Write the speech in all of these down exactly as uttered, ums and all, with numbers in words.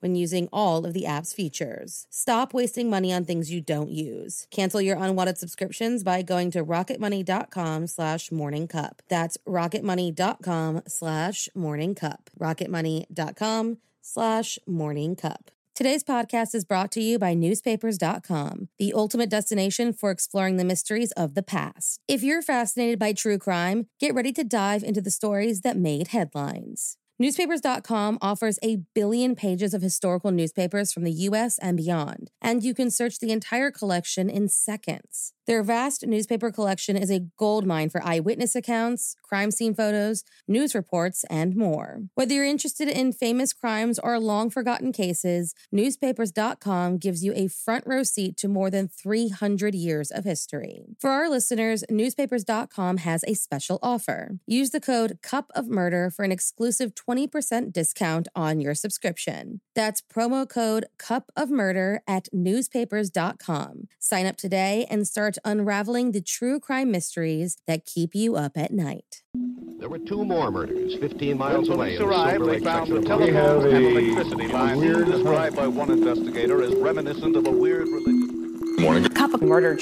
when using all of the app's features. Stop wasting money on things you don't use. Cancel your unwanted subscriptions by going to rocketmoney.com slash morning cup. That's rocketmoney.com slash morning cup. rocketmoney.com slash morning cup. Today's podcast is brought to you by newspapers dot com, the ultimate destination for exploring the mysteries of the past. If you're fascinated by true crime, get ready to dive into the stories that made headlines. Newspapers dot com offers a billion pages of historical newspapers from the U S and beyond, and you can search the entire collection in seconds. Their vast newspaper collection is a goldmine for eyewitness accounts, crime scene photos, news reports, and more. Whether you're interested in famous crimes or long-forgotten cases, newspapers dot com gives you a front row seat to more than three hundred years of history. For our listeners, newspapers dot com has a special offer. Use the code CUPOFMURDER for an exclusive twenty percent discount on your subscription. That's promo code CUPOFMURDER at newspapers dot com. Sign up today and start unraveling the true crime mysteries that keep you up at night. There were two more murders fifteen miles when away. When police arrived, they found the telephones and electricity lines described by one investigator as reminiscent of a weird religion. Morning Cup of Murder.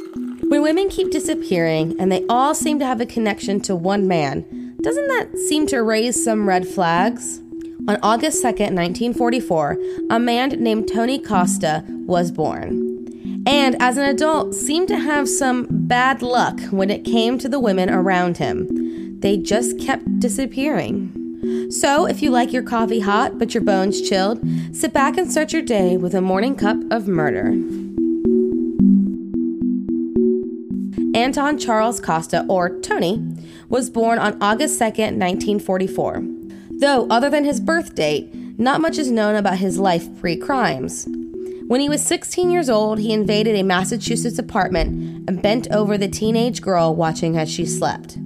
When women keep disappearing and they all seem to have a connection to one man, doesn't that seem to raise some red flags? On August second, nineteen forty-four, a man named Tony Costa was born, and as an adult seemed to have some bad luck when it came to the women around him. They just kept disappearing. So if you like your coffee hot but your bones chilled, sit back and start your day with a morning cup of murder. Anton Charles Costa, or Tony, was born on August second, nineteen forty-four. Though other than his birth date, not much is known about his life pre-crimes. When he was sixteen years old, he invaded a Massachusetts apartment and bent over the teenage girl, watching as she slept.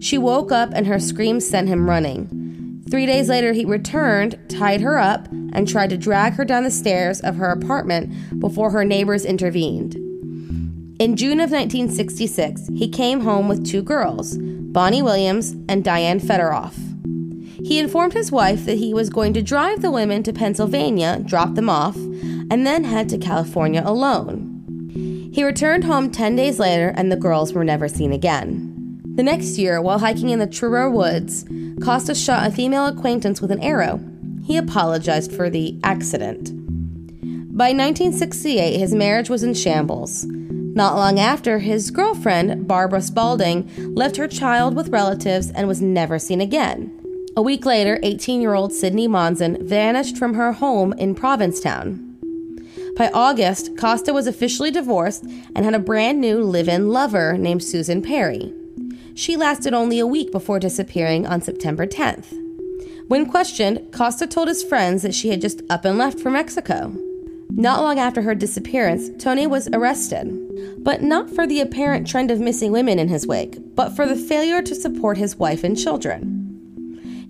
She woke up and her screams sent him running. Three days later, he returned, tied her up, and tried to drag her down the stairs of her apartment before her neighbors intervened. In June of nineteen sixty-six, he came home with two girls, Bonnie Williams and Diane Fedoroff. He informed his wife that he was going to drive the women to Pennsylvania, drop them off, and then head to California alone. He returned home ten days later, and the girls were never seen again. The next year, while hiking in the Truro Woods, Costa shot a female acquaintance with an arrow. He apologized for the accident. By nineteen sixty-eight, his marriage was in shambles. Not long after, his girlfriend, Barbara Spaulding, left her child with relatives and was never seen again. A week later, eighteen-year-old Sydney Monzen vanished from her home in Provincetown. By August, Costa was officially divorced and had a brand new live-in lover named Susan Perry. She lasted only a week before disappearing on September tenth. When questioned, Costa told his friends that she had just up and left for Mexico. Not long after her disappearance, Tony was arrested, but not for the apparent trend of missing women in his wake, but for the failure to support his wife and children.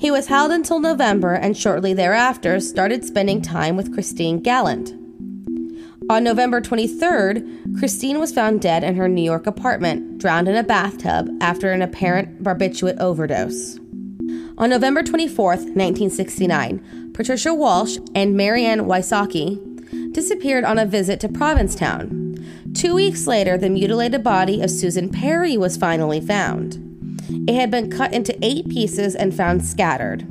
He was held until November and shortly thereafter started spending time with Christine Gallant. On November twenty-third, Christine was found dead in her New York apartment, drowned in a bathtub after an apparent barbiturate overdose. On November twenty-fourth, nineteen sixty-nine, Patricia Walsh, and Mary Ann Wysocki, disappeared on a visit to Provincetown. Two weeks later, the mutilated body of Susan Perry was finally found. It had been cut into eight pieces and found scattered.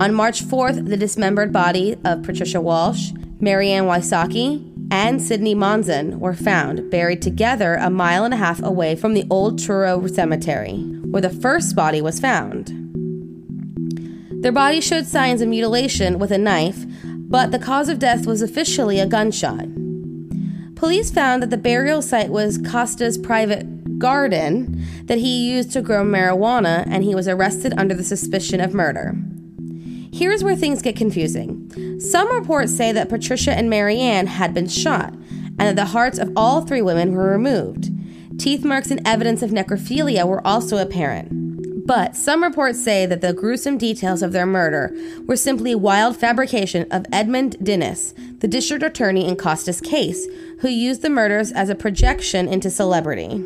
On March fourth, the dismembered body of Patricia Walsh, Mary Ann Wysocki, and Sydney Monzen were found buried together a mile and a half away from the old Truro Cemetery, where the first body was found. Their bodies showed signs of mutilation with a knife, but the cause of death was officially a gunshot. Police found that the burial site was Costa's private garden that he used to grow marijuana, and he was arrested under the suspicion of murder. Here's where things get confusing. Some reports say that Patricia and Mary Ann had been shot and that the hearts of all three women were removed. Teeth marks and evidence of necrophilia were also apparent. But some reports say that the gruesome details of their murder were simply wild fabrication of Edmund Dennis, the district attorney in Costa's case, who used the murders as a projection into celebrity.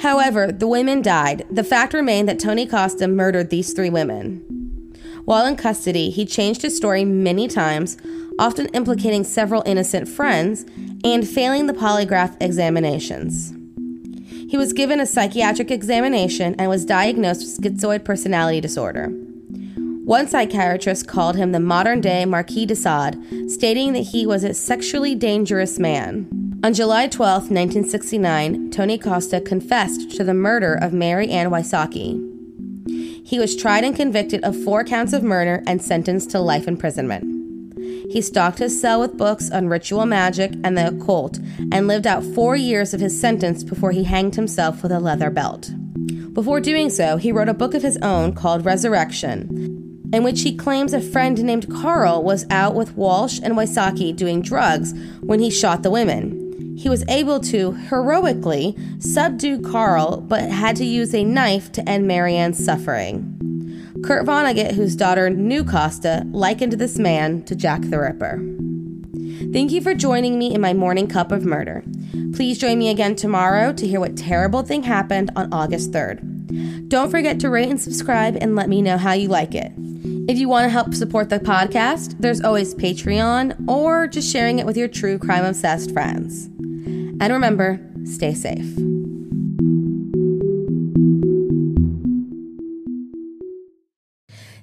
However, the women died. The fact remained that Tony Costa murdered these three women. While in custody, he changed his story many times, often implicating several innocent friends and failing the polygraph examinations. He was given a psychiatric examination and was diagnosed with schizoid personality disorder. One psychiatrist called him the modern-day Marquis de Sade, stating that he was a sexually dangerous man. On July twelfth, nineteen sixty-nine, Tony Costa confessed to the murder of Mary Ann Wysocki. He was tried and convicted of four counts of murder and sentenced to life imprisonment. He stocked his cell with books on ritual magic and the occult and lived out four years of his sentence before he hanged himself with a leather belt. Before doing so, he wrote a book of his own called Resurrection, in which he claims a friend named Carl was out with Walsh and Wysocki doing drugs when he shot the women. He was able to heroically subdue Carl, but had to use a knife to end Mary Ann's suffering. Kurt Vonnegut, whose daughter knew Costa, likened this man to Jack the Ripper. Thank you for joining me in my morning cup of murder. Please join me again tomorrow to hear what terrible thing happened on August third. Don't forget to rate and subscribe and let me know how you like it. If you want to help support the podcast, there's always Patreon or just sharing it with your true crime-obsessed friends. And remember, stay safe.